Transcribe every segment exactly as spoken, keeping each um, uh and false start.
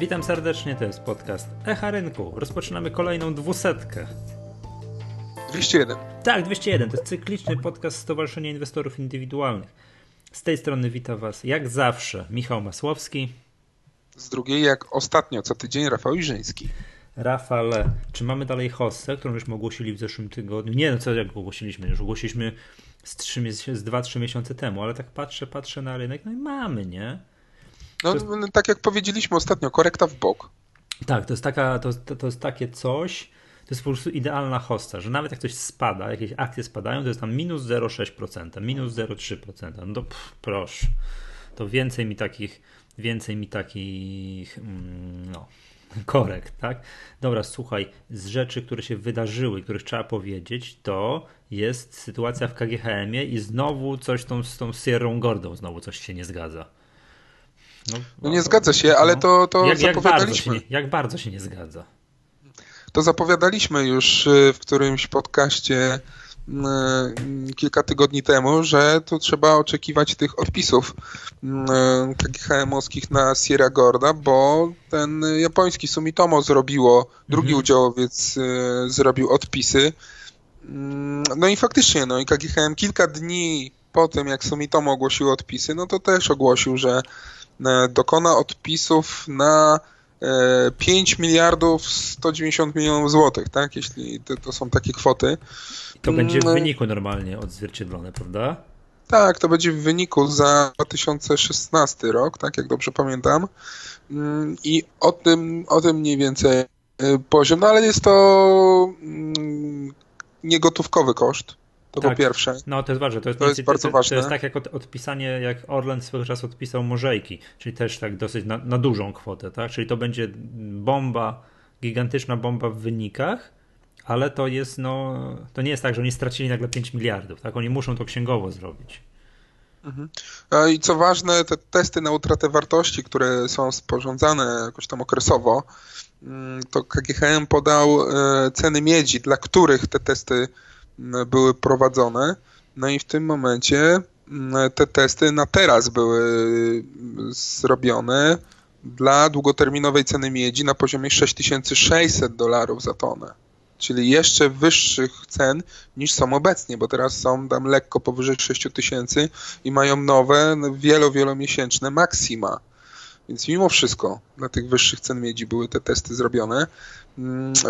Witam serdecznie, to jest podcast Echa Rynku. Rozpoczynamy kolejną dwusetkę. dwieście jeden. Tak, dwieście jeden. To jest cykliczny podcast Stowarzyszenia Inwestorów Indywidualnych. Z tej strony wita Was jak zawsze Michał Masłowski. Z drugiej jak ostatnio, co tydzień Rafał Iżyński. Rafał, czy mamy dalej hossę, którą już ogłosili w zeszłym tygodniu? Nie, no co jak ogłosiliśmy? Już ogłosiliśmy z, z dwa trzy miesiące temu, ale tak patrzę, patrzę na rynek, no i mamy, nie? No jest... tak jak powiedzieliśmy ostatnio, korekta w bok. Tak, to jest, taka, to, to jest takie coś, to jest po prostu idealna hossa, że nawet jak coś spada, jakieś akcje spadają, to jest tam minus zero przecinek sześć procent, minus zero przecinek trzy procent, no to pff, proszę, to więcej mi takich, więcej mi takich, no... Korekt, tak? Dobra, słuchaj, z rzeczy, które się wydarzyły, których trzeba powiedzieć, to jest sytuacja w K G H M ie i znowu coś tą, z tą Sierrą Gordą, znowu coś się nie zgadza. No, no nie to, zgadza się, no. Ale to, to jak, zapowiadaliśmy. Jak bardzo, nie, jak bardzo się nie zgadza? To zapowiadaliśmy już w którymś podcaście kilka tygodni temu, że tu trzeba oczekiwać tych odpisów K G H M owskich na Sierra Gorda, bo ten japoński Sumitomo zrobiło, drugi mhm. udziałowiec zrobił odpisy. No i faktycznie, no i K G H M kilka dni po tym, jak Sumitomo ogłosiło odpisy, no to też ogłosił, że dokona odpisów na pięć miliardów sto dziewięćdziesiąt milionów złotych, tak? Jeśli to, to są takie kwoty. I to będzie w wyniku normalnie odzwierciedlone, prawda? Tak, to będzie w wyniku za dwa tysiące szesnasty rok, tak jak dobrze pamiętam. I o tym, o tym mniej więcej poziom, no ale jest to niegotówkowy koszt. To tak. Po pierwsze. No to jest ważne. To jest, to jest bardzo to, ważne. To jest tak jak od, odpisanie, jak Orland swego czasu odpisał Możejki, czyli też tak dosyć na, na dużą kwotę, tak? Czyli to będzie bomba, gigantyczna bomba w wynikach, ale to jest, no, to nie jest tak, że oni stracili nagle pięć miliardów, tak? Oni muszą to księgowo zrobić. Mhm. I co ważne, te testy na utratę wartości, które są sporządzane jakoś tam okresowo, to K G H M podał ceny miedzi, dla których te testy były prowadzone, no i w tym momencie te testy na teraz były zrobione dla długoterminowej ceny miedzi na poziomie sześć tysięcy sześćset dolarów za tonę, czyli jeszcze wyższych cen niż są obecnie, bo teraz są tam lekko powyżej sześć tysięcy i mają nowe, wielo, wielomiesięczne maksima. Więc mimo wszystko dla tych wyższych cen miedzi były te testy zrobione,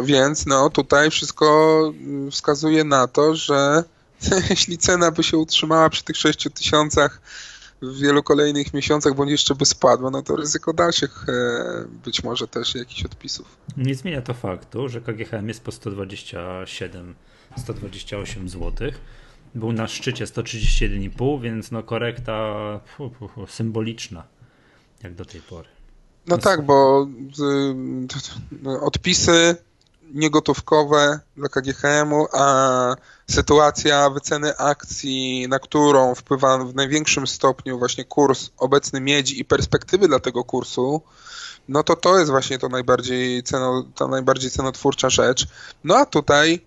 więc no tutaj wszystko wskazuje na to, że jeśli cena by się utrzymała przy tych sześciu tysiącach w wielu kolejnych miesiącach, bądź jeszcze by spadła, no to ryzyko dalszych być może też jakichś odpisów. Nie zmienia to faktu, że K G H M jest po sto dwadzieścia siedem, sto dwadzieścia osiem złotych. Był na szczycie sto trzydzieści jeden i pół, więc no korekta fu, fu, fu, symboliczna. Jak do tej pory. No, no tak, sobie. Bo y, odpisy niegotówkowe dla K G H M u, a sytuacja wyceny akcji, na którą wpływa w największym stopniu właśnie kurs obecny miedzi i perspektywy dla tego kursu, no to to jest właśnie to najbardziej ceno, ta najbardziej cenotwórcza rzecz. No a tutaj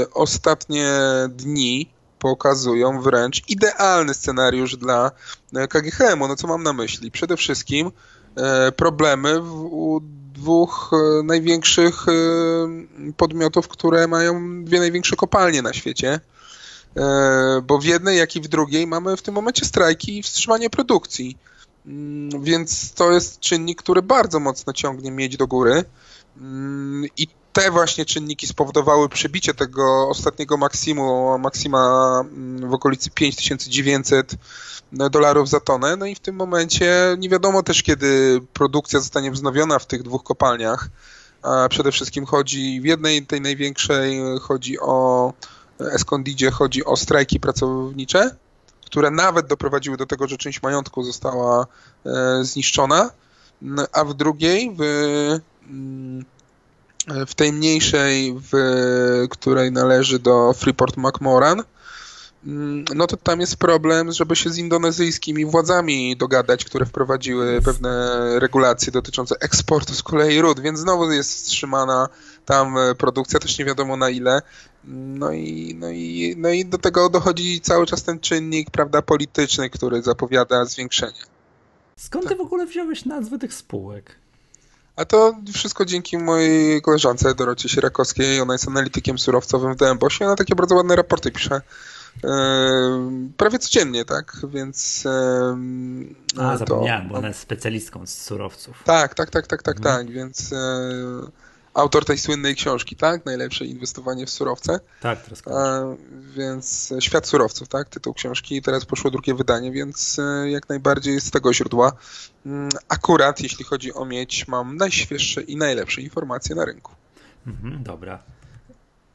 y, ostatnie dni pokazują wręcz idealny scenariusz dla K G H M u. No co mam na myśli? Przede wszystkim problemy u dwóch największych podmiotów, które mają dwie największe kopalnie na świecie, bo w jednej jak i w drugiej mamy w tym momencie strajki i wstrzymanie produkcji, więc to jest czynnik, który bardzo mocno ciągnie miedź do góry i te właśnie czynniki spowodowały przebicie tego ostatniego maksimu, maksima w okolicy pięć tysięcy dziewięćset dolarów za tonę. No i w tym momencie nie wiadomo też, kiedy produkcja zostanie wznowiona w tych dwóch kopalniach. A przede wszystkim chodzi, w jednej tej największej chodzi o Escondidzie, chodzi o strajki pracownicze, które nawet doprowadziły do tego, że część majątku została zniszczona, a w drugiej w w tej mniejszej, w której należy do Freeport-McMoran, no to tam jest problem, żeby się z indonezyjskimi władzami dogadać, które wprowadziły pewne regulacje dotyczące eksportu z kolei rud, więc znowu jest wstrzymana tam produkcja, też nie wiadomo na ile. No i, no i, no i do tego dochodzi cały czas ten czynnik, prawda, polityczny, który zapowiada zwiększenie. Skąd ty w ogóle wziąłeś nazwy tych spółek? A to wszystko dzięki mojej koleżance Dorocie Sierakowskiej. Ona jest analitykiem surowcowym w D M BOŚ i ona takie bardzo ładne raporty pisze. Yy, prawie codziennie, tak? Więc. Yy, A, to, zapomniałem, bo ona jest specjalistką z surowców. Tak, tak, tak, tak, tak, mhm. tak. Więc. Yy, Autor tej słynnej książki, tak? Najlepsze inwestowanie w surowce. Tak, teraz kończę. Więc Świat surowców, tak? Tytuł książki i teraz poszło drugie wydanie, więc jak najbardziej z tego źródła akurat, jeśli chodzi o miedź, mam najświeższe i najlepsze informacje na rynku. Mhm, dobra.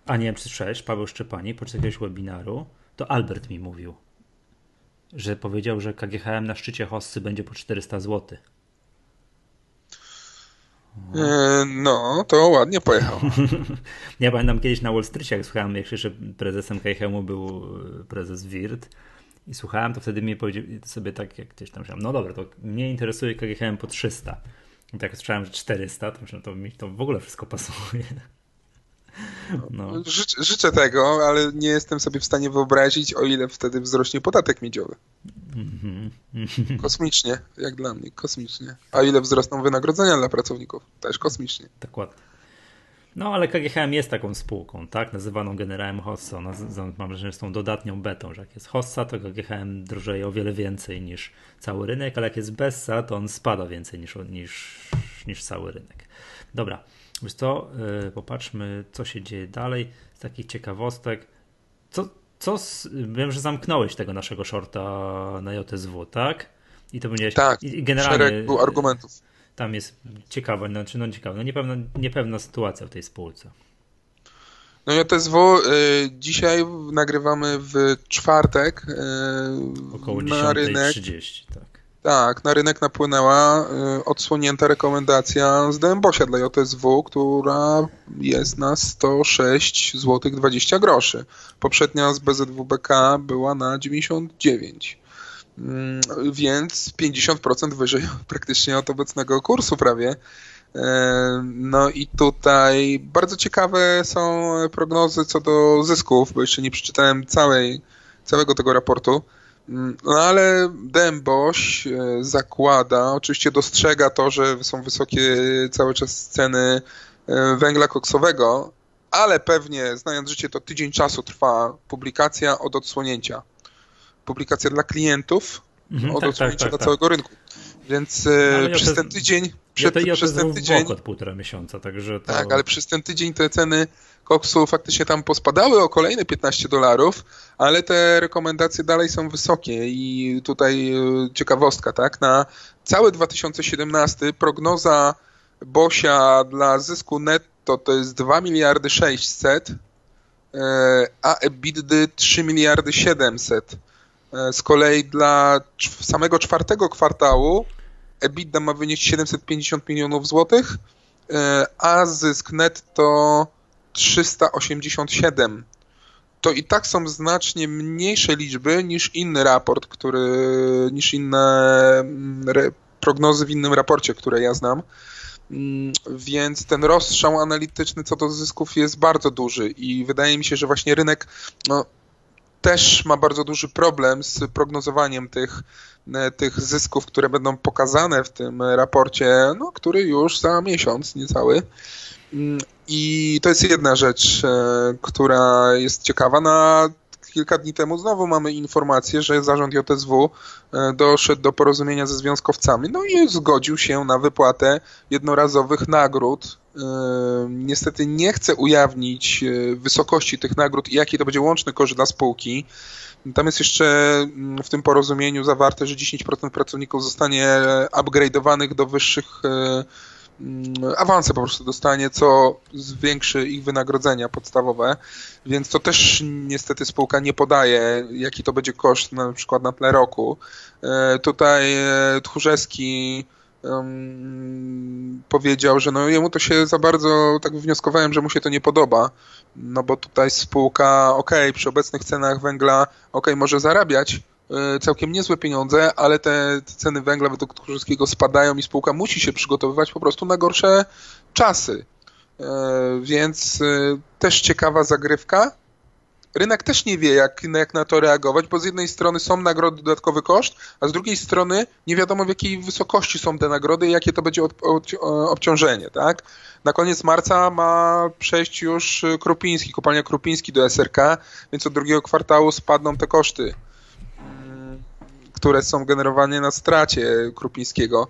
A nie wiem, czy słyszałeś, Paweł Szczepani, podczas jakiegoś webinaru, to Albert mi mówił, że powiedział, że K G H M na szczycie hossy będzie po czterysta złotych. No, to ładnie pojechał. Ja pamiętam kiedyś na Wall Streetie, jak słuchałem, jak jeszcze prezesem K G H M-u był prezes Wirt i słuchałem, to wtedy mi powiedział sobie tak, jak gdzieś tam myślałem, no dobra, to mnie interesuje K G H M po trzysta. I tak słyszałem, że czterysta, to myślałem, to mi to w ogóle wszystko pasuje. No. Życzę, życzę tego, ale nie jestem sobie w stanie wyobrazić, o ile wtedy wzrośnie podatek miedziowy. Mm-hmm. Kosmicznie, jak dla mnie, kosmicznie. A ile wzrosną wynagrodzenia dla pracowników? Też kosmicznie. Dokładnie. No ale K G H M jest taką spółką, tak? Nazywaną generałem Hossa. Mam wrażenie, że jest tą dodatnią betą, że jak jest Hossa, to K G H M drożeje o wiele więcej niż cały rynek, ale jak jest Bessa, to on spada więcej niż, niż, niż cały rynek. Dobra. Wiesz co, yy, popatrzmy, co się dzieje dalej z takich ciekawostek. Co, co z, wiem, że zamknąłeś tego naszego shorta na J S W, tak? I to będzie tak, szereg był argumentów. Tam jest ciekawa, no, czy no ciekawa, no niepewna, niepewna sytuacja w tej spółce. No J S W y, dzisiaj nagrywamy w czwartek y, około dziesiątej trzydzieści, tak. Tak, na rynek napłynęła y, odsłonięta rekomendacja z D M BOŚ-a dla J S W, która jest na sto sześć złotych dwadzieścia groszy. Poprzednia z B Z W B K była na dziewięćdziesiąt dziewięć. Y, więc pięćdziesiąt procent wyżej praktycznie od obecnego kursu prawie. Y, no i tutaj bardzo ciekawe są prognozy co do zysków, bo jeszcze nie przeczytałem całej, całego tego raportu. No ale D M BOŚ zakłada, oczywiście dostrzega to, że są wysokie cały czas ceny węgla koksowego, ale pewnie, znając życie, to tydzień czasu trwa publikacja od odsłonięcia. Publikacja dla klientów mhm, od tak, odsłonięcia tak, tak, dla całego tak. rynku. Więc no, przez ten tydzień... Przed, ja to, ja przez ten tydzień od półtora miesiąca, także to... Tak, ale przez ten tydzień te ceny koksu faktycznie tam pospadały o kolejne piętnaście dolarów, ale te rekomendacje dalej są wysokie i tutaj ciekawostka, tak? Na cały dwa tysiące siedemnasty prognoza Bosia dla zysku netto to jest dwa miliardy sześćset, a EBITDA trzy miliardy siedemset. Z kolei dla samego czwartego kwartału EBITDA ma wynieść siedemset pięćdziesiąt milionów złotych, a zysk netto trzysta osiemdziesiąt siedem. To i tak są znacznie mniejsze liczby niż inny raport, który, niż inne re, prognozy w innym raporcie, które ja znam. Więc ten rozstrzał analityczny co do zysków jest bardzo duży i wydaje mi się, że właśnie rynek no, też ma bardzo duży problem z prognozowaniem tych tych zysków, które będą pokazane w tym raporcie, no, który już za miesiąc niecały. I to jest jedna rzecz, która jest ciekawa. Na kilka dni temu znowu mamy informację, że zarząd J S W doszedł do porozumienia ze związkowcami, no i zgodził się na wypłatę jednorazowych nagród. Niestety nie chcę ujawnić wysokości tych nagród i jaki to będzie łączny koszt dla spółki. Tam jest jeszcze w tym porozumieniu zawarte, że dziesięć procent pracowników zostanie upgrade'owanych do wyższych awanse po prostu dostanie, co zwiększy ich wynagrodzenia podstawowe, więc to też niestety spółka nie podaje, jaki to będzie koszt na przykład na tle roku. Tutaj Tchórzewski Um, powiedział, że no jemu to się za bardzo, tak wnioskowałem, że mu się to nie podoba, no bo tutaj spółka, okej, okay, przy obecnych cenach węgla, okej, okay, może zarabiać y, całkiem niezłe pieniądze, ale te, te ceny węgla według Tchórzewskiego spadają i spółka musi się przygotowywać po prostu na gorsze czasy. Y, więc y, też ciekawa zagrywka rynek też nie wie, jak, jak na to reagować, bo z jednej strony są nagrody, dodatkowy koszt, a z drugiej strony nie wiadomo, w jakiej wysokości są te nagrody i jakie to będzie obciążenie, tak? Na koniec marca ma przejść już Krupiński, kopalnia Krupiński do S R K, więc od drugiego kwartału spadną te koszty, które są generowane na stracie Krupińskiego.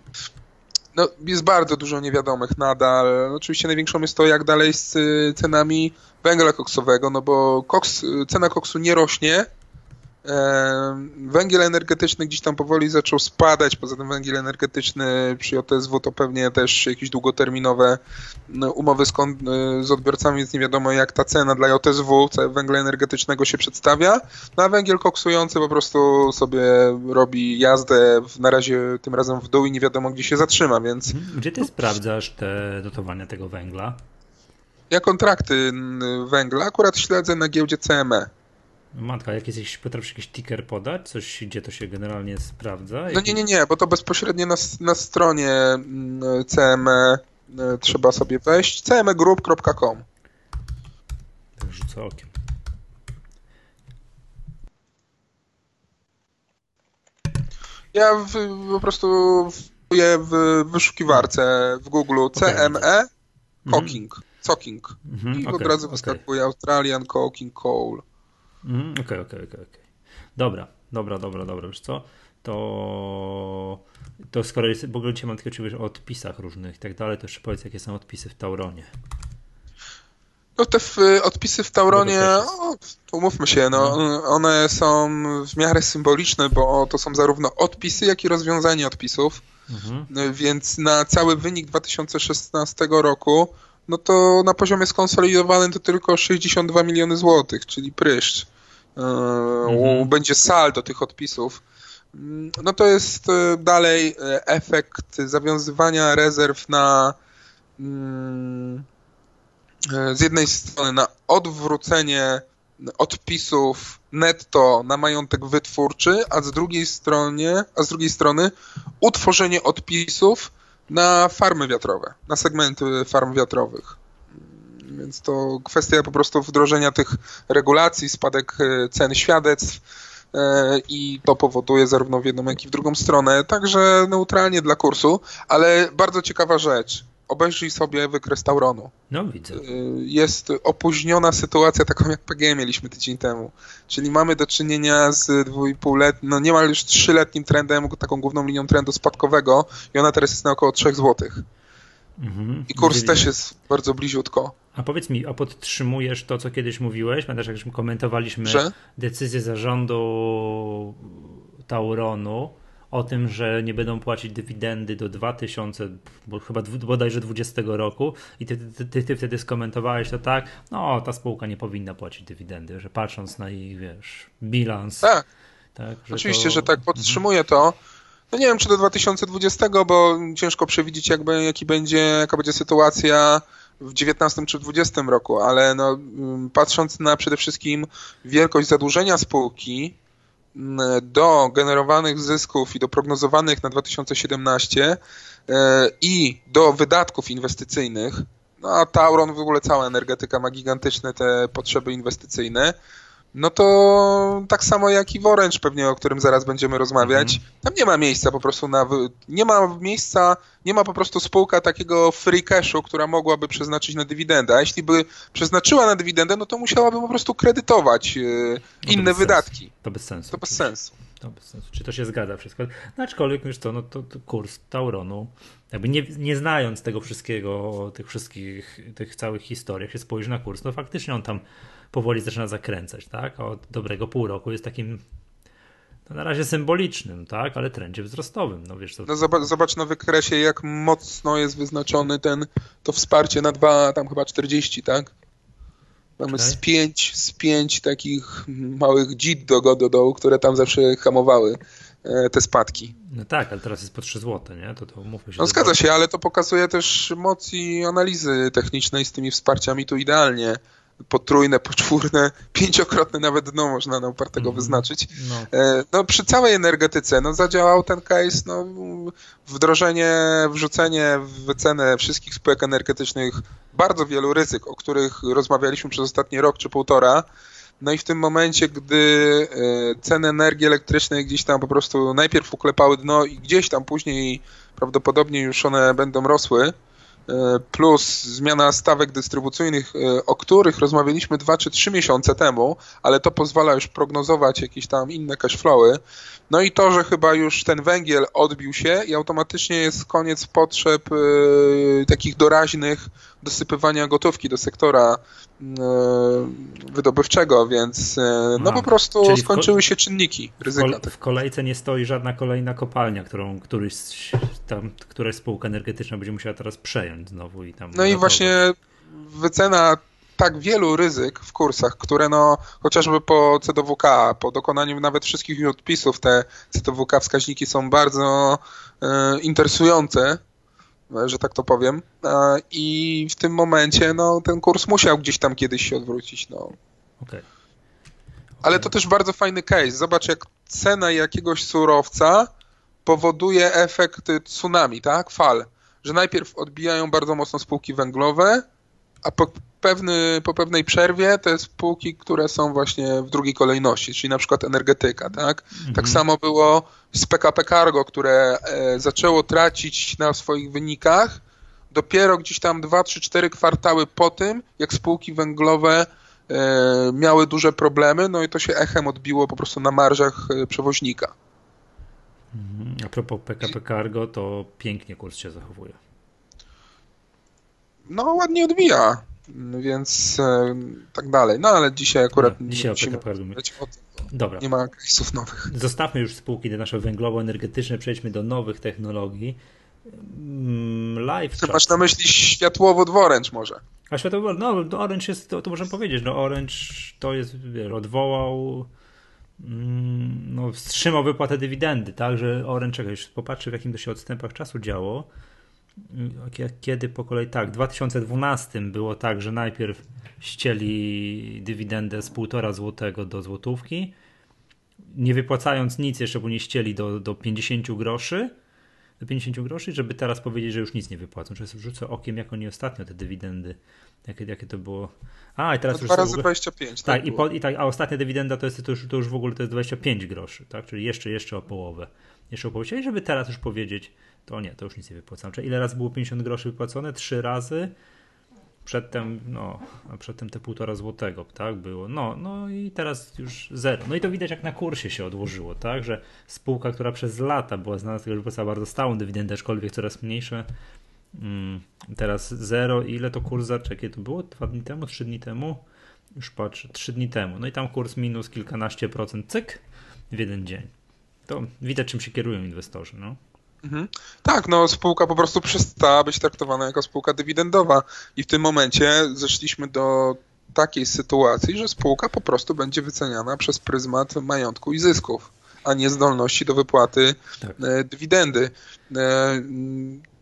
No, jest bardzo dużo niewiadomych nadal. Oczywiście największą jest to, jak dalej z cenami węgla koksowego, no bo koks, cena koksu nie rośnie. Węgiel energetyczny gdzieś tam powoli zaczął spadać, poza tym węgiel energetyczny przy J S W to pewnie też jakieś długoterminowe umowy z, kon- z odbiorcami, więc nie wiadomo, jak ta cena dla J S W węgla energetycznego się przedstawia, no a węgiel koksujący po prostu sobie robi jazdę w, na razie tym razem w dół i nie wiadomo, gdzie się zatrzyma, więc... Gdzie ty sprawdzasz te dotowania tego węgla? Ja kontrakty węgla akurat śledzę na giełdzie C M E. Matka, jak jesteś, potrafisz jakiś ticker podać? Coś, gdzie to się generalnie sprawdza? Jakiś... No nie, nie, nie, bo to bezpośrednio na, na stronie C M E trzeba sobie wejść. c m e group kropka com. Rzucę okiem. Ja w, po prostu wpisuję w wyszukiwarce w Google C M E coking, coking. Mhm. I okay, od razu wyskakuje okay. Australian Coking Coal. Okej, okay, okej, okay, okej. Okay. Dobra, dobra, dobra, dobra. Wiesz co? To, to skoro jest, w ogóle dzisiaj mam tylko o odpisach różnych i tak dalej, to jeszcze powiedz, jakie są odpisy w Tauronie. No te w, odpisy w Tauronie, o, umówmy się, no, one są w miarę symboliczne, bo to są zarówno odpisy, jak i rozwiązanie odpisów. Mhm. Więc na cały wynik dwa tysiące szesnastego roku no to na poziomie skonsolidowanym to tylko sześćdziesiąt dwa miliony złotych, czyli pryszcz. Mhm. Będzie saldo tych odpisów. No to jest dalej efekt zawiązywania rezerw na z jednej strony na odwrócenie odpisów netto na majątek wytwórczy, a z drugiej strony, a z drugiej strony utworzenie odpisów na farmy wiatrowe, na segmenty farm wiatrowych. Więc to kwestia po prostu wdrożenia tych regulacji, spadek cen świadectw i to powoduje zarówno w jedną, jak i w drugą stronę. Także neutralnie dla kursu, ale bardzo ciekawa rzecz. Obejrzyj sobie wykres Tauronu. No widzę. Jest opóźniona sytuacja taką, jak P G mieliśmy tydzień temu. Czyli mamy do czynienia z dwójpółletnim, no niemal już trzyletnim trendem, taką główną linią trendu spadkowego i ona teraz jest na około trzech złotych. Mhm. I kurs Widzieli. też jest bardzo bliziutko. A powiedz mi, a podtrzymujesz to, co kiedyś mówiłeś? Pamiętasz, jak już komentowaliśmy że? decyzję zarządu Tauronu o tym, że nie będą płacić dywidendy do dwa tysiące, bo chyba bodajże dwudziestego roku i ty, ty, ty, ty wtedy skomentowałeś to tak, no ta spółka nie powinna płacić dywidendy, że patrząc na ich, wiesz, bilans. Tak, tak że oczywiście, to... że tak podtrzymuje to. No nie wiem, czy do dwa tysiące dwudziestego, bo ciężko przewidzieć, jakby, jaki będzie, jaka będzie sytuacja w dziewiętnastym czy dwudziestym roku, ale no, patrząc na przede wszystkim wielkość zadłużenia spółki do generowanych zysków i do prognozowanych na dwa tysiące siedemnastego i do wydatków inwestycyjnych, no a Tauron, w ogóle cała energetyka ma gigantyczne te potrzeby inwestycyjne, no to tak samo jak i w Orange pewnie, o którym zaraz będziemy rozmawiać, mhm. tam nie ma miejsca po prostu na, nie ma miejsca, nie ma po prostu spółka takiego free cashu, która mogłaby przeznaczyć na dywidendę, a jeśli by przeznaczyła na dywidendę, no to musiałaby po prostu kredytować to inne wydatki. Sensu. To bez sensu. To bez sensu. To bez sensu. Czy to się zgadza wszystko? No aczkolwiek już to, no to, to kurs Tauronu, jakby nie, nie znając tego wszystkiego, tych wszystkich, tych całych historii, jak się spojrzy na kurs, no faktycznie on tam powoli zaczyna zakręcać, tak? Od dobrego pół roku jest takim no na razie symbolicznym, tak? Ale trendzie wzrostowym. No, wiesz, to... no zobacz, zobacz na wykresie, jak mocno jest wyznaczony ten, to wsparcie na dwa, tam chyba czterdzieści, tak? Mamy okay. z, pięć, z pięć takich małych dzid do, do dołu, które tam zawsze hamowały te spadki. No tak, ale teraz jest po trzy złote, nie? To, to umówmy się. No zgadza dobrze. się, ale to pokazuje też moc i analizy technicznej z tymi wsparciami tu idealnie. Potrójne, poczwórne, pięciokrotne nawet dno można na upartego mm-hmm. wyznaczyć. No. no przy całej energetyce no zadziałał ten case, no wdrożenie, wrzucenie w cenę wszystkich spółek energetycznych bardzo wielu ryzyk, o których rozmawialiśmy przez ostatni rok czy półtora, No i w tym momencie, gdy ceny energii elektrycznej gdzieś tam po prostu najpierw uklepały dno i gdzieś tam później prawdopodobnie już one będą rosły, plus zmiana stawek dystrybucyjnych, o których rozmawialiśmy dwa czy trzy miesiące temu, ale to pozwala już prognozować jakieś tam inne cashflowy. No i to, że chyba już ten węgiel odbił się i automatycznie jest koniec potrzeb takich doraźnych dosypywania gotówki do sektora wydobywczego, więc no po prostu A, skończyły się czynniki ryzyka. W kolejce nie stoi żadna kolejna kopalnia, którą któryś tam, któraś spółka energetyczna będzie musiała teraz przejąć znowu i tam. No gotować. I właśnie wycena tak wielu ryzyk w kursach, które no chociażby po C D W K, po dokonaniu nawet wszystkich odpisów, te C D W K wskaźniki są bardzo y, interesujące, że tak to powiem, i w tym momencie no, ten kurs musiał gdzieś tam kiedyś się odwrócić. No. Okay. Okay. Ale to też bardzo fajny case. Zobacz, jak cena jakiegoś surowca powoduje efekt tsunami, tak? Fal, że najpierw odbijają bardzo mocno spółki węglowe, a po, pewny, po pewnej przerwie te spółki, które są właśnie w drugiej kolejności, czyli na przykład energetyka. Tak, mm-hmm. tak samo było z P K P Cargo, które e, zaczęło tracić na swoich wynikach dopiero gdzieś tam dwa, trzy, cztery kwartały po tym, jak spółki węglowe e, miały duże problemy, no i to się echem odbiło po prostu na marżach przewoźnika. Mm-hmm. A propos P K P Cargo, to pięknie kurs się zachowuje. No ładnie odbija, więc e, tak dalej. No ale dzisiaj akurat no, dzisiaj nie musimy o tym. Dobra. Nie ma case'ów nowych. Zostawmy już spółki nasze węglowo-energetyczne, przejdźmy do nowych technologii. Live Chat. Masz na myśli światłowód w Orange może? A światłowód, no Orange jest, to, to możemy powiedzieć, no Orange to jest, wiesz, odwołał, no wstrzymał wypłatę dywidendy, tak, że Orange, czekaj, już popatrzę w jakim to się odstępach czasu działo. Kiedy po kolei tak, w dwa tysiące dwunastym było tak, że najpierw ścięli dywidendę z półtora złotego do złotówki, nie wypłacając nic jeszcze, bo nie ścięli do, do pięćdziesięciu groszy, do pięćdziesięciu groszy, żeby teraz powiedzieć, że już nic nie wypłacą. Czyli rzucę okiem, jak oni ostatnio te dywidendy, jakie, jakie to było. A i teraz już dwa razy dwadzieścia pięć. Tak, tak i, po, i tak, a ostatnia dywidenda to jest to już, to już w ogóle to jest dwadzieścia pięć groszy, tak? Czyli jeszcze, jeszcze o połowę. Jeszcze o połowę. Czyli żeby teraz już powiedzieć, to nie, to już nic nie wypłacam. Czyli ile razy było pięćdziesiąt groszy wypłacone? Trzy razy. Przedtem, no, a przedtem te półtora złotego, tak, było. No, no i teraz już zero. No i to widać, jak na kursie się odłożyło, tak, że spółka, która przez lata była znana z tego, że wypłacała bardzo stałą dywidendę, aczkolwiek coraz mniejsze, mm, teraz zero. I ile to kurs za, jakie to było? Dwa dni temu, trzy dni temu? Już patrzę, trzy dni temu. No i tam kurs minus kilkanaście procent, cyk, w jeden dzień. To widać, czym się kierują inwestorzy, no. Mhm. Tak, no spółka po prostu przestała być traktowana jako spółka dywidendowa i w tym momencie zeszliśmy do takiej sytuacji, że spółka po prostu będzie wyceniana przez pryzmat majątku i zysków, a nie zdolności do wypłaty tak. e, dywidendy. E,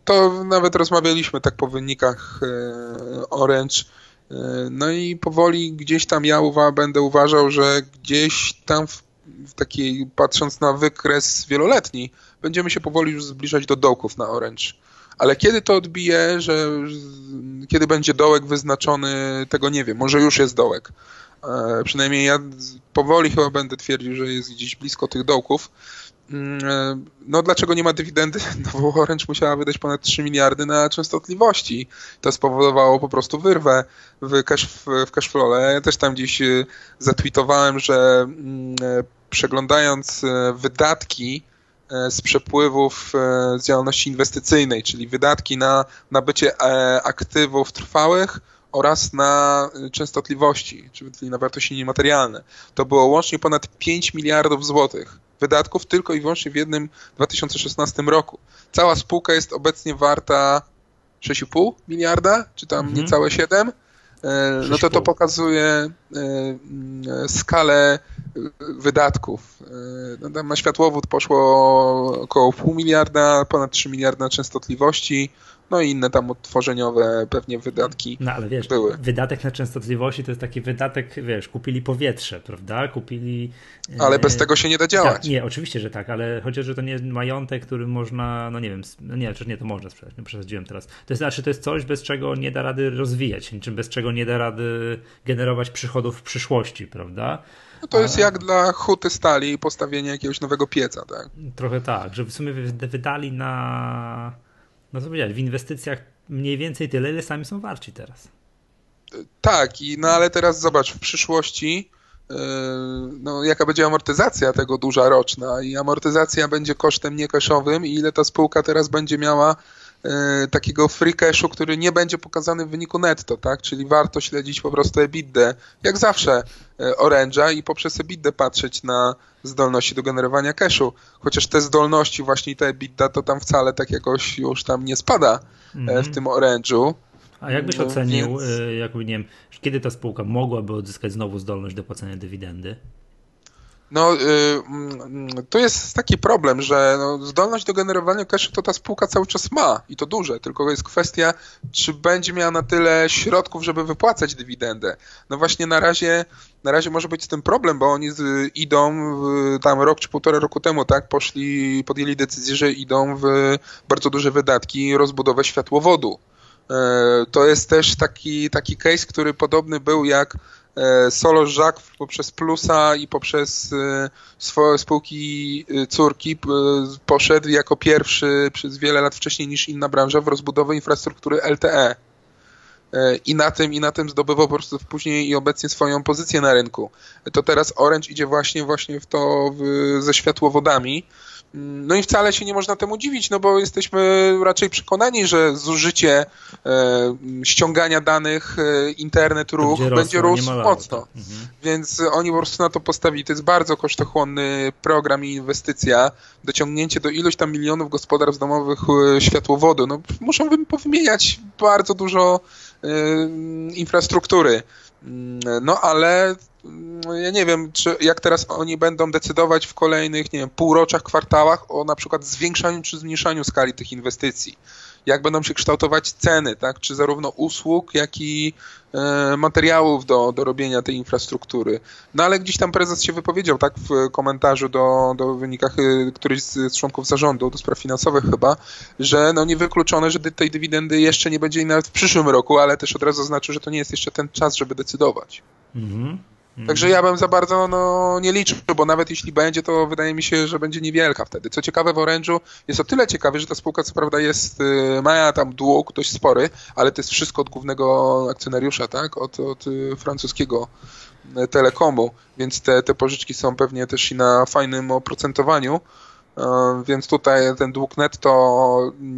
to nawet rozmawialiśmy tak po wynikach e, Orange. E, no i powoli gdzieś tam ja uwa- będę uważał, że gdzieś tam w, w takiej, patrząc na wykres wieloletni, będziemy się powoli już zbliżać do dołków na Orange. Ale kiedy to odbije, że kiedy będzie dołek wyznaczony, tego nie wiem. Może już jest dołek. E, przynajmniej ja powoli chyba będę twierdził, że jest gdzieś blisko tych dołków. E, no dlaczego nie ma dywidendy? No bo Orange musiała wydać ponad trzy miliardy na częstotliwości. To spowodowało po prostu wyrwę w cash, w cash flow. Ja też tam gdzieś zatweetowałem, że przeglądając wydatki z przepływów z działalności inwestycyjnej, czyli wydatki na nabycie aktywów trwałych oraz na częstotliwości, czyli na wartości niematerialne. To było łącznie ponad pięć miliardów złotych wydatków tylko i wyłącznie w jednym dwa tysiące szesnastym roku. Cała spółka jest obecnie warta sześć i pół miliarda, czy tam mhm. niecałe siedem. No to to pokazuje skalę wydatków. Na światłowód poszło około pół miliarda, ponad trzy miliardy na częstotliwości, no i inne tam odtworzeniowe pewnie wydatki no, ale wiesz, były. Wydatek na częstotliwości to jest taki wydatek, wiesz, kupili powietrze, prawda? Kupili... Ale bez tego się nie da działać. Tak, nie, oczywiście, że tak, ale chociaż, że to nie jest majątek, który można, no nie wiem, no nie, przecież nie, to można sprzedać, no przesadziłem teraz. To znaczy, to jest coś, bez czego nie da rady rozwijać, niczym bez czego nie da rady generować przychodów dochodów w przyszłości, prawda? No to jest jak dla huty stali i postawienie jakiegoś nowego pieca, tak? Trochę tak, że w sumie wydali na, no co powiedzieć, w inwestycjach mniej więcej tyle, ile sami są warci teraz. Tak, i no ale teraz zobacz, w przyszłości no, jaka będzie amortyzacja tego duża roczna i amortyzacja będzie kosztem niekaszowym i ile ta spółka teraz będzie miała takiego free cashu, który nie będzie pokazany w wyniku netto, tak? Czyli warto śledzić po prostu ebitdę, jak zawsze Orange'a i poprzez ebitdę patrzeć na zdolności do generowania cashu. Chociaż te zdolności, właśnie ta ebitda, to tam wcale tak jakoś już tam nie spada mm-hmm. w tym Orange'u. A jakbyś no, ocenił, więc... jakby, nie wiem, kiedy ta spółka mogłaby odzyskać znowu zdolność do płacenia dywidendy? No, y, to jest taki problem, że no, zdolność do generowania cashu to ta spółka cały czas ma i to duże, tylko jest kwestia, czy będzie miała na tyle środków, żeby wypłacać dywidendę. No właśnie na razie, na razie może być z tym problem, bo oni z, idą w, tam rok czy półtora roku temu, tak, poszli, podjęli decyzję, że idą w bardzo duże wydatki, rozbudowę światłowodu. Y, to jest też taki, taki case, który podobny był jak Solo Żak poprzez Plusa i poprzez swoje spółki córki poszedł jako pierwszy przez wiele lat wcześniej niż inna branża w rozbudowę infrastruktury L T E. I na tym, i na tym zdobywał po prostu później i obecnie swoją pozycję na rynku. To teraz Orange idzie właśnie, właśnie w to w, ze światłowodami. No i wcale się nie można temu dziwić, no bo jesteśmy raczej przekonani, że zużycie e, ściągania danych, e, internet, ruch będzie, będzie rósł mocno. Tak. Mhm. Więc oni po prostu na to postawili. To jest bardzo kosztochłonny program i inwestycja. Dociągnięcie do iluś tam milionów gospodarstw domowych e, światłowodu. No, muszą powymieniać bardzo dużo e, infrastruktury. No ale ja nie wiem, czy jak teraz oni będą decydować w kolejnych, nie wiem, półroczach, kwartałach o na przykład zwiększaniu czy zmniejszaniu skali tych inwestycji. Jak będą się kształtować ceny, tak? Czy zarówno usług, jak i e, materiałów do, do robienia tej infrastruktury. No ale gdzieś tam prezes się wypowiedział, tak? W komentarzu do, do wynikach y, któryś z, z członków zarządu, do spraw finansowych chyba, że no niewykluczone, że dy, tej dywidendy jeszcze nie będzie nawet w przyszłym roku, ale też od razu zaznaczył, że to nie jest jeszcze ten czas, żeby decydować. Mhm. Także ja bym za bardzo no, nie liczył, bo nawet jeśli będzie, to wydaje mi się, że będzie niewielka wtedy. Co ciekawe, w Orange'u jest o tyle ciekawe, że ta spółka co prawda jest, ma tam dług dość spory, ale to jest wszystko od głównego akcjonariusza, tak? Od, od francuskiego telekomu, więc te, te pożyczki są pewnie też i na fajnym oprocentowaniu, więc tutaj ten dług netto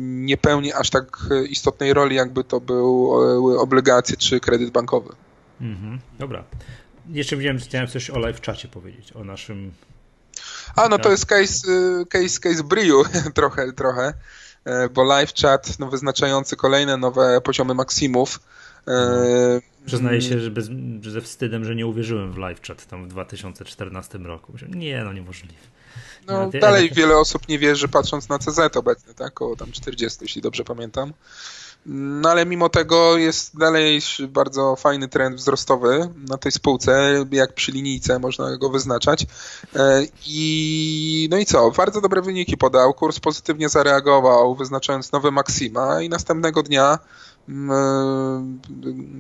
nie pełni aż tak istotnej roli, jakby to były obligacje czy kredyt bankowy. Mhm, dobra. Jeszcze widziałem, że chciałem coś o live czacie powiedzieć, o naszym... A, no to jest case, case, case Brio trochę, trochę, bo live chat no, wyznaczający kolejne nowe poziomy maksimów. Przyznaję się, że bez, ze wstydem, że nie uwierzyłem w live chat tam w dwa tysiące czternastym roku. Nie, no niemożliwe. No, no dalej ale... wiele osób nie wierzy, patrząc na C Z obecny, tak? Koło tam czterdzieści, jeśli dobrze pamiętam. No ale mimo tego jest dalej bardzo fajny trend wzrostowy na tej spółce, jak przy linijce można go wyznaczać. I no i co? Bardzo dobre wyniki podał, kurs pozytywnie zareagował, wyznaczając nowe maksima i następnego dnia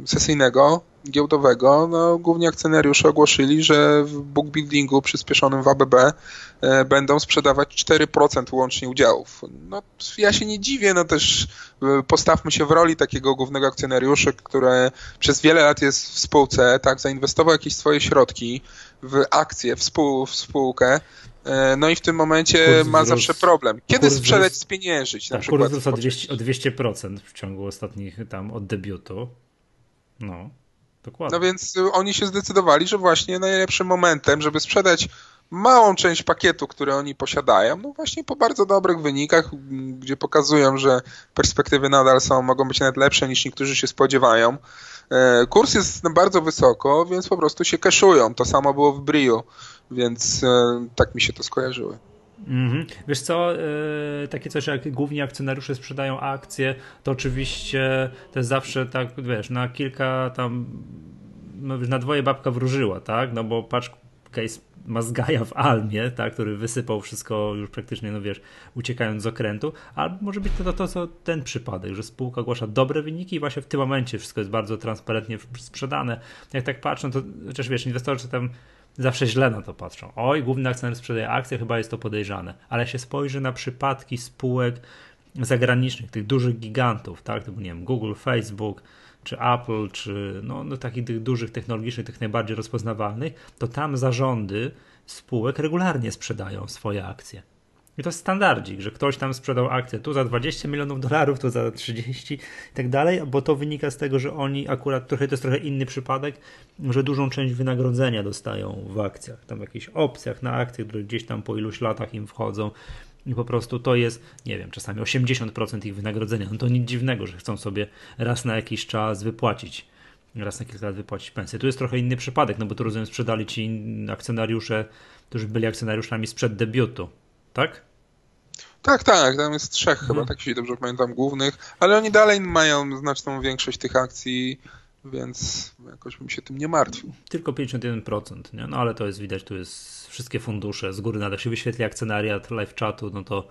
sesyjnego, giełdowego, no, główni akcjonariusze ogłosili, że w bookbuildingu przyspieszonym w A B B e, będą sprzedawać cztery procent łącznie udziałów. No, ja się nie dziwię, no też e, postawmy się w roli takiego głównego akcjonariusza, który przez wiele lat jest w spółce, tak, zainwestował jakieś swoje środki w akcję, w, spół, w spółkę, e, no i w tym momencie kurs ma wzrost, zawsze problem. Kiedy sprzedać, wzrost, spieniężyć? Tak, na przykład kurs wzrósł o dwieście procent w ciągu ostatnich, tam, od debiutu. No. Dokładnie. No więc oni się zdecydowali, że właśnie najlepszym momentem, żeby sprzedać małą część pakietu, który oni posiadają, no właśnie po bardzo dobrych wynikach, gdzie pokazują, że perspektywy nadal są, mogą być nawet lepsze niż niektórzy się spodziewają. Kurs jest bardzo wysoko, więc po prostu się cashują. To samo było w Brio, więc tak mi się to skojarzyło. Mm-hmm. Wiesz co, yy, takie coś jak główni akcjonariusze sprzedają akcje, to oczywiście to jest zawsze tak, wiesz, na kilka tam, no, na dwoje babka wróżyła, tak, no bo patrz, case Mazgaja w Almie, tak, który wysypał wszystko już praktycznie, no wiesz, uciekając z okrętu, albo może być to, to, to ten przypadek, że spółka ogłasza dobre wyniki i właśnie w tym momencie wszystko jest bardzo transparentnie sprzedane. Jak tak patrzą, to chociaż wiesz, inwestorzy tam zawsze źle na to patrzą. Oj, główny akcjoner sprzedaje akcje, chyba jest to podejrzane. Ale się spojrzy na przypadki spółek zagranicznych, tych dużych gigantów, tak, typu, nie wiem, Google, Facebook, czy Apple, czy no, no takich tych dużych technologicznych, tych najbardziej rozpoznawalnych, to tam zarządy spółek regularnie sprzedają swoje akcje. I to jest standardzik, że ktoś tam sprzedał akcję tu za dwadzieścia milionów dolarów, tu za trzydzieści i tak dalej, bo to wynika z tego, że oni akurat, trochę to jest trochę inny przypadek, że dużą część wynagrodzenia dostają w akcjach, tam w jakichś opcjach na akcje, które gdzieś tam po iluś latach im wchodzą. I po prostu to jest, nie wiem, czasami osiemdziesiąt procent ich wynagrodzenia. No to nic dziwnego, że chcą sobie raz na jakiś czas wypłacić, raz na kilka lat wypłacić pensję. Tu jest trochę inny przypadek, no bo tu, rozumiem, sprzedali ci akcjonariusze, którzy byli akcjonariuszami sprzed debiutu, tak? Tak, tak, tam jest trzech hmm. chyba, tak się dobrze pamiętam, głównych, ale oni dalej mają znaczną większość tych akcji, więc jakoś bym się tym nie martwił. Tylko pięćdziesiąt jeden procent, nie? No ale to jest widać, tu jest wszystkie fundusze z góry na dół. Się wyświetli akcjonariat live chatu, no to,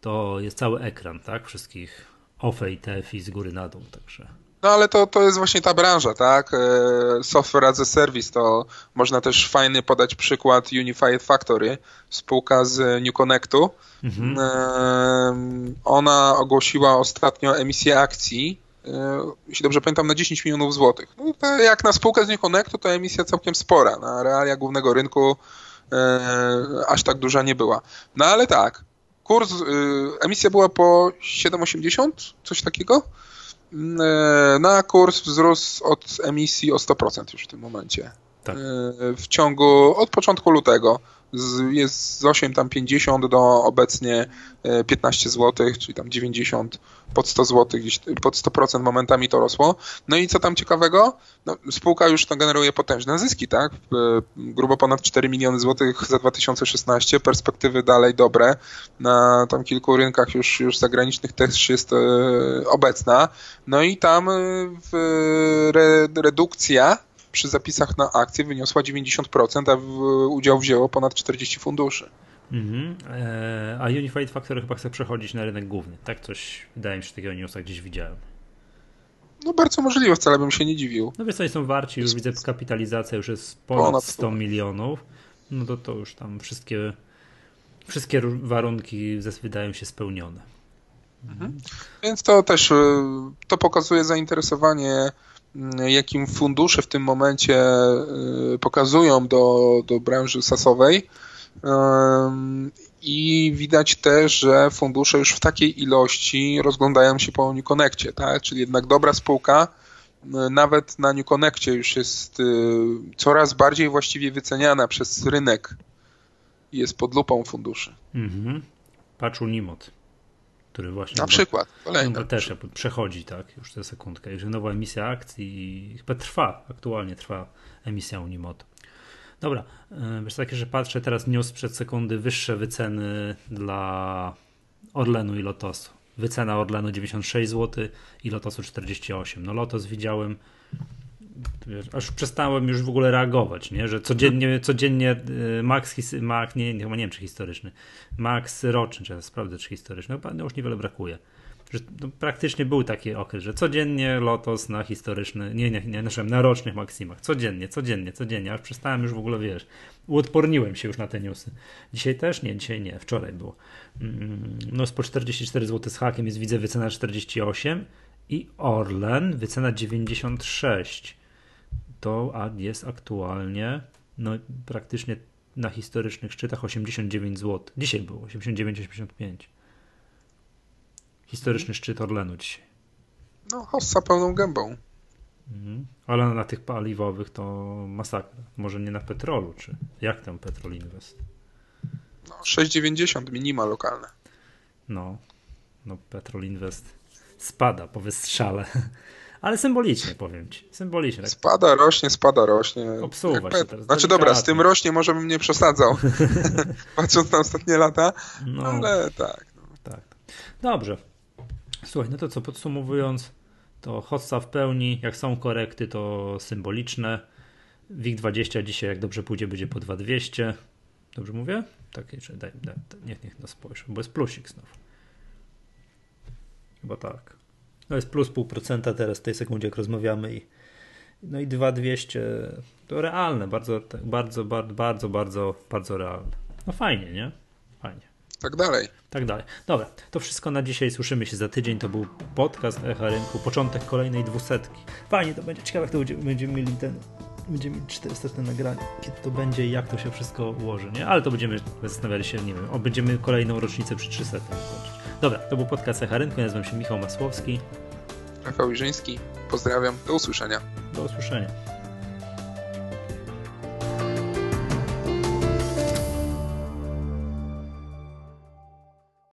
to jest cały ekran, tak? Wszystkich O F E i T F I z góry na dół, także... No ale to, to jest właśnie ta branża, tak? Software as a service, to można też fajny podać przykład Unified Factory, spółka z New Connectu. Mhm. Ona ogłosiła ostatnio emisję akcji, jeśli dobrze pamiętam, na dziesięć milionów złotych. No to jak na spółkę z New Connectu, to emisja całkiem spora. Na realia głównego rynku e, aż tak duża nie była. No ale tak, kurs, e, emisja była po siedem osiemdziesiąt, coś takiego. E, na kurs wzrósł od emisji o sto procent już w tym momencie. Tak. E, w ciągu, od początku lutego z, jest z osiem pięćdziesiąt do obecnie piętnaście złotych, czyli tam dziewięćdziesiąt pod sto złotych, gdzieś pod sto procent momentami to rosło. No i co tam ciekawego? No, spółka już to generuje potężne zyski, tak? Grubo ponad cztery miliony złotych za dwa tysiące szesnasty, perspektywy dalej dobre. Na tam kilku rynkach już, już zagranicznych też jest e, obecna. No i tam w, re, redukcja przy zapisach na akcje wyniosła dziewięćdziesiąt procent, a w, udział wzięło ponad czterdzieści funduszy. Mm-hmm. Eee, a Unified Factory chyba chce przechodzić na rynek główny, tak? Coś, wydaje mi się, takiego newsa gdzieś widziałem. No bardzo możliwe, wcale bym się nie dziwił. No wiesz co, oni są warci, już widzę, kapitalizacja już jest ponad, ponad sto milionów, no to to już tam wszystkie, wszystkie warunki wydają się spełnione. Mhm. Więc to też, to pokazuje zainteresowanie, jakim fundusze w tym momencie pokazują do, do branży sasowej. I widać też, że fundusze już w takiej ilości rozglądają się po New Connectie, tak? Czyli jednak dobra spółka nawet na New Connectie już jest coraz bardziej właściwie wyceniana przez rynek i jest pod lupą funduszy. Mhm. Patrz Unimot, który właśnie na przykład kolejny też przechodzi, tak, już tę sekundkę, już nowa emisja akcji i chyba trwa, aktualnie trwa emisja Unimotu. Dobra, wiesz, takie, że patrzę teraz news sprzed sekundy, wyższe wyceny dla Orlenu i Lotosu. Wycena Orlenu dziewięćdziesiąt sześć złotych i Lotosu czterdzieści osiem. No Lotos widziałem, wiesz, aż przestałem już w ogóle reagować, nie? Że codziennie, codziennie Max, his, Max nie, nie wiem czy historyczny, Max roczny, czy ja sprawdzę czy historyczny, no już niewiele brakuje. Że, no, praktycznie był taki okres, że codziennie Lotos na historyczny, nie, nie, nie, na rocznych maksimach, codziennie, codziennie, codziennie, aż przestałem już w ogóle, wiesz, uodporniłem się już na te newsy. Dzisiaj też? Nie, dzisiaj nie, wczoraj było. No po czterdzieści cztery złote z hakiem jest, widzę, wycena czterdzieści osiem i Orlen, wycena dziewięćdziesiąt sześć. To jest aktualnie, no praktycznie na historycznych szczytach osiemdziesiąt dziewięć złotych. Dzisiaj było osiemdziesiąt dziewięć osiemdziesiąt pięć. Historyczny szczyt Orlenu dzisiaj. No, hossa pełną gębą. Mhm. Ale na tych paliwowych to masakra. Może nie na Petrolu, czy jak tam Petrol Invest? No, sześć dziewięćdziesiąt minima lokalne. No, no Petrol Invest spada po wystrzale. Ale symbolicznie, powiem ci. Symbolicznie. Tak. Spada, rośnie, spada, rośnie. Obsuwa tak się teraz. Znaczy dobra, z tym rośnie może bym nie przesadzał. Patrząc na ostatnie lata. No. Ale tak. No. Tak. Dobrze. Słuchaj, no to co, podsumowując, to hossa w pełni, jak są korekty, to symboliczne, WIG dwadzieścia dzisiaj, jak dobrze pójdzie, będzie po dwa tysiące dwieście. Dobrze mówię? Tak, jeszcze daj, daj, daj, niech, niech nas spojrzy, bo jest plusik znowu. Chyba tak. No jest plus pół procenta teraz w tej sekundzie, jak rozmawiamy. I, no i dwa tysiące dwieście to realne, bardzo, bardzo, bardzo, bardzo, bardzo, bardzo realne. No fajnie, nie? Fajnie. Tak dalej. Tak dalej. Dobra, to wszystko na dzisiaj. Słyszymy się za tydzień. To był podcast Echa Rynku. Początek kolejnej dwusetki. Fajnie, to będzie ciekawe, jak to będziemy, będziemy mieli ten... Będziemy mieli czterysta nagranie. Kiedy to będzie i jak to się wszystko ułoży, nie? Ale to będziemy zastanawiali się, nie wiem, o, będziemy kolejną rocznicę przy trzystu kończyć. Dobra, to był podcast Echa Rynku. Ja nazywam się Michał Masłowski. Rafał Iżyński. Pozdrawiam. Do usłyszenia. Do usłyszenia.